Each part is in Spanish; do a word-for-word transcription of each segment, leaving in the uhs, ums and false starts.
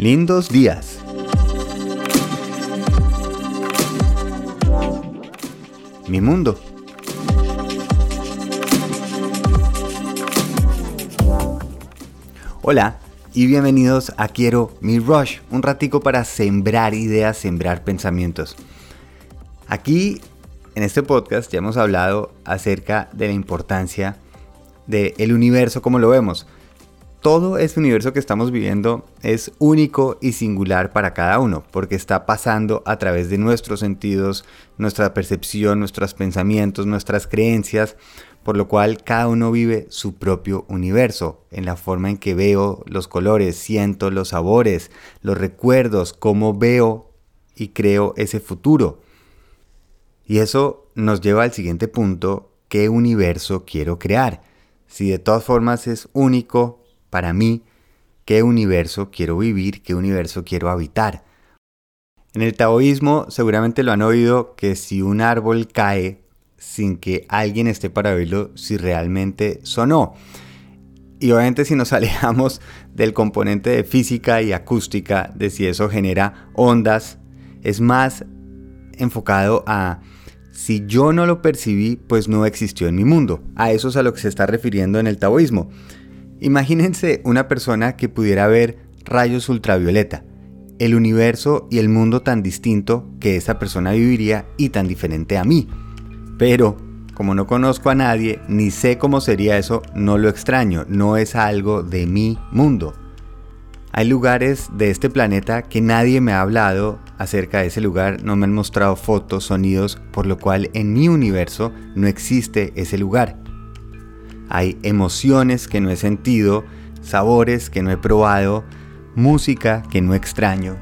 Lindos días. Mi mundo. Hola y bienvenidos a Quiero Mi Rush, un ratico para sembrar ideas, sembrar pensamientos. Aquí en este podcast ya hemos hablado acerca de la importancia del universo como lo vemos. Todo este universo que estamos viviendo es único y singular para cada uno, porque está pasando a través de nuestros sentidos, nuestra percepción, nuestros pensamientos, nuestras creencias, por lo cual cada uno vive su propio universo, en la forma en que veo los colores, siento los sabores, los recuerdos, cómo veo y creo ese futuro. Y eso nos lleva al siguiente punto: ¿qué universo quiero crear? Si de todas formas es único para mí, ¿qué universo quiero vivir? ¿Qué universo quiero habitar? En el taoísmo seguramente lo han oído, que si un árbol cae sin que alguien esté para verlo, si realmente sonó. Y obviamente si nos alejamos del componente de física y acústica, de si eso genera ondas, es más enfocado a si yo no lo percibí, pues no existió en mi mundo. A eso es a lo que se está refiriendo en el taoísmo. Imagínense una persona que pudiera ver rayos ultravioleta, el universo y el mundo tan distinto que esa persona viviría y tan diferente a mí. Pero como no conozco a nadie ni sé cómo sería eso, no lo extraño, no es algo de mi mundo. Hay lugares de este planeta que nadie me ha hablado acerca de ese lugar, no me han mostrado fotos, sonidos, por lo cual en mi universo no existe ese lugar. Hay emociones que no he sentido, sabores que no he probado, música que no extraño.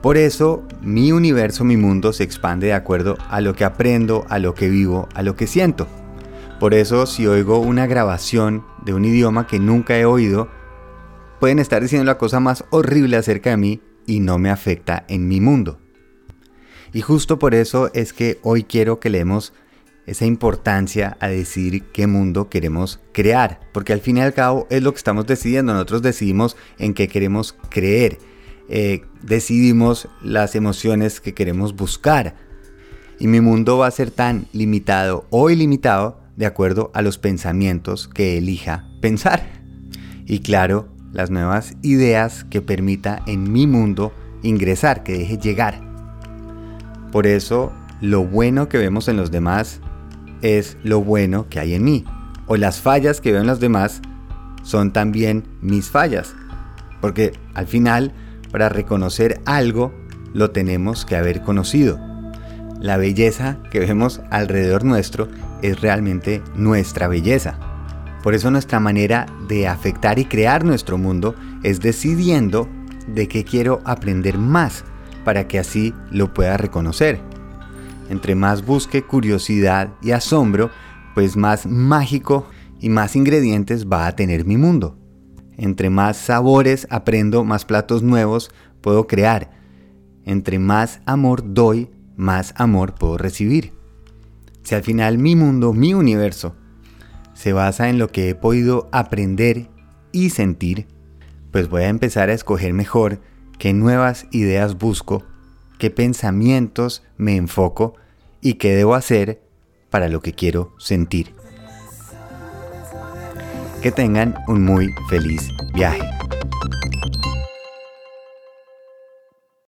Por eso, mi universo, mi mundo se expande de acuerdo a lo que aprendo, a lo que vivo, a lo que siento. Por eso, si oigo una grabación de un idioma que nunca he oído, pueden estar diciendo la cosa más horrible acerca de mí y no me afecta en mi mundo. Y justo por eso es que hoy quiero que leemos esa importancia a decidir qué mundo queremos crear, porque al fin y al cabo es lo que estamos decidiendo. Nosotros decidimos en qué queremos creer, eh, decidimos las emociones que queremos buscar, y mi mundo va a ser tan limitado o ilimitado de acuerdo a los pensamientos que elija pensar, y claro, las nuevas ideas que permita en mi mundo ingresar, que deje llegar. Por eso, lo bueno que vemos en los demás es lo bueno que hay en mí, o las fallas que veo en los demás son también mis fallas, porque al final, para reconocer algo, lo tenemos que haber conocido. La belleza que vemos alrededor nuestro es realmente nuestra belleza. Por eso nuestra manera de afectar y crear nuestro mundo es decidiendo de qué quiero aprender más, para que así lo pueda reconocer. Entre más busque curiosidad y asombro, pues más mágico y más ingredientes va a tener mi mundo. Entre más sabores aprendo, más platos nuevos puedo crear. Entre más amor doy, más amor puedo recibir. Si al final mi mundo, mi universo, se basa en lo que he podido aprender y sentir, pues voy a empezar a escoger mejor qué nuevas ideas busco, qué pensamientos me enfoco y qué debo hacer para lo que quiero sentir. Que tengan un muy feliz viaje.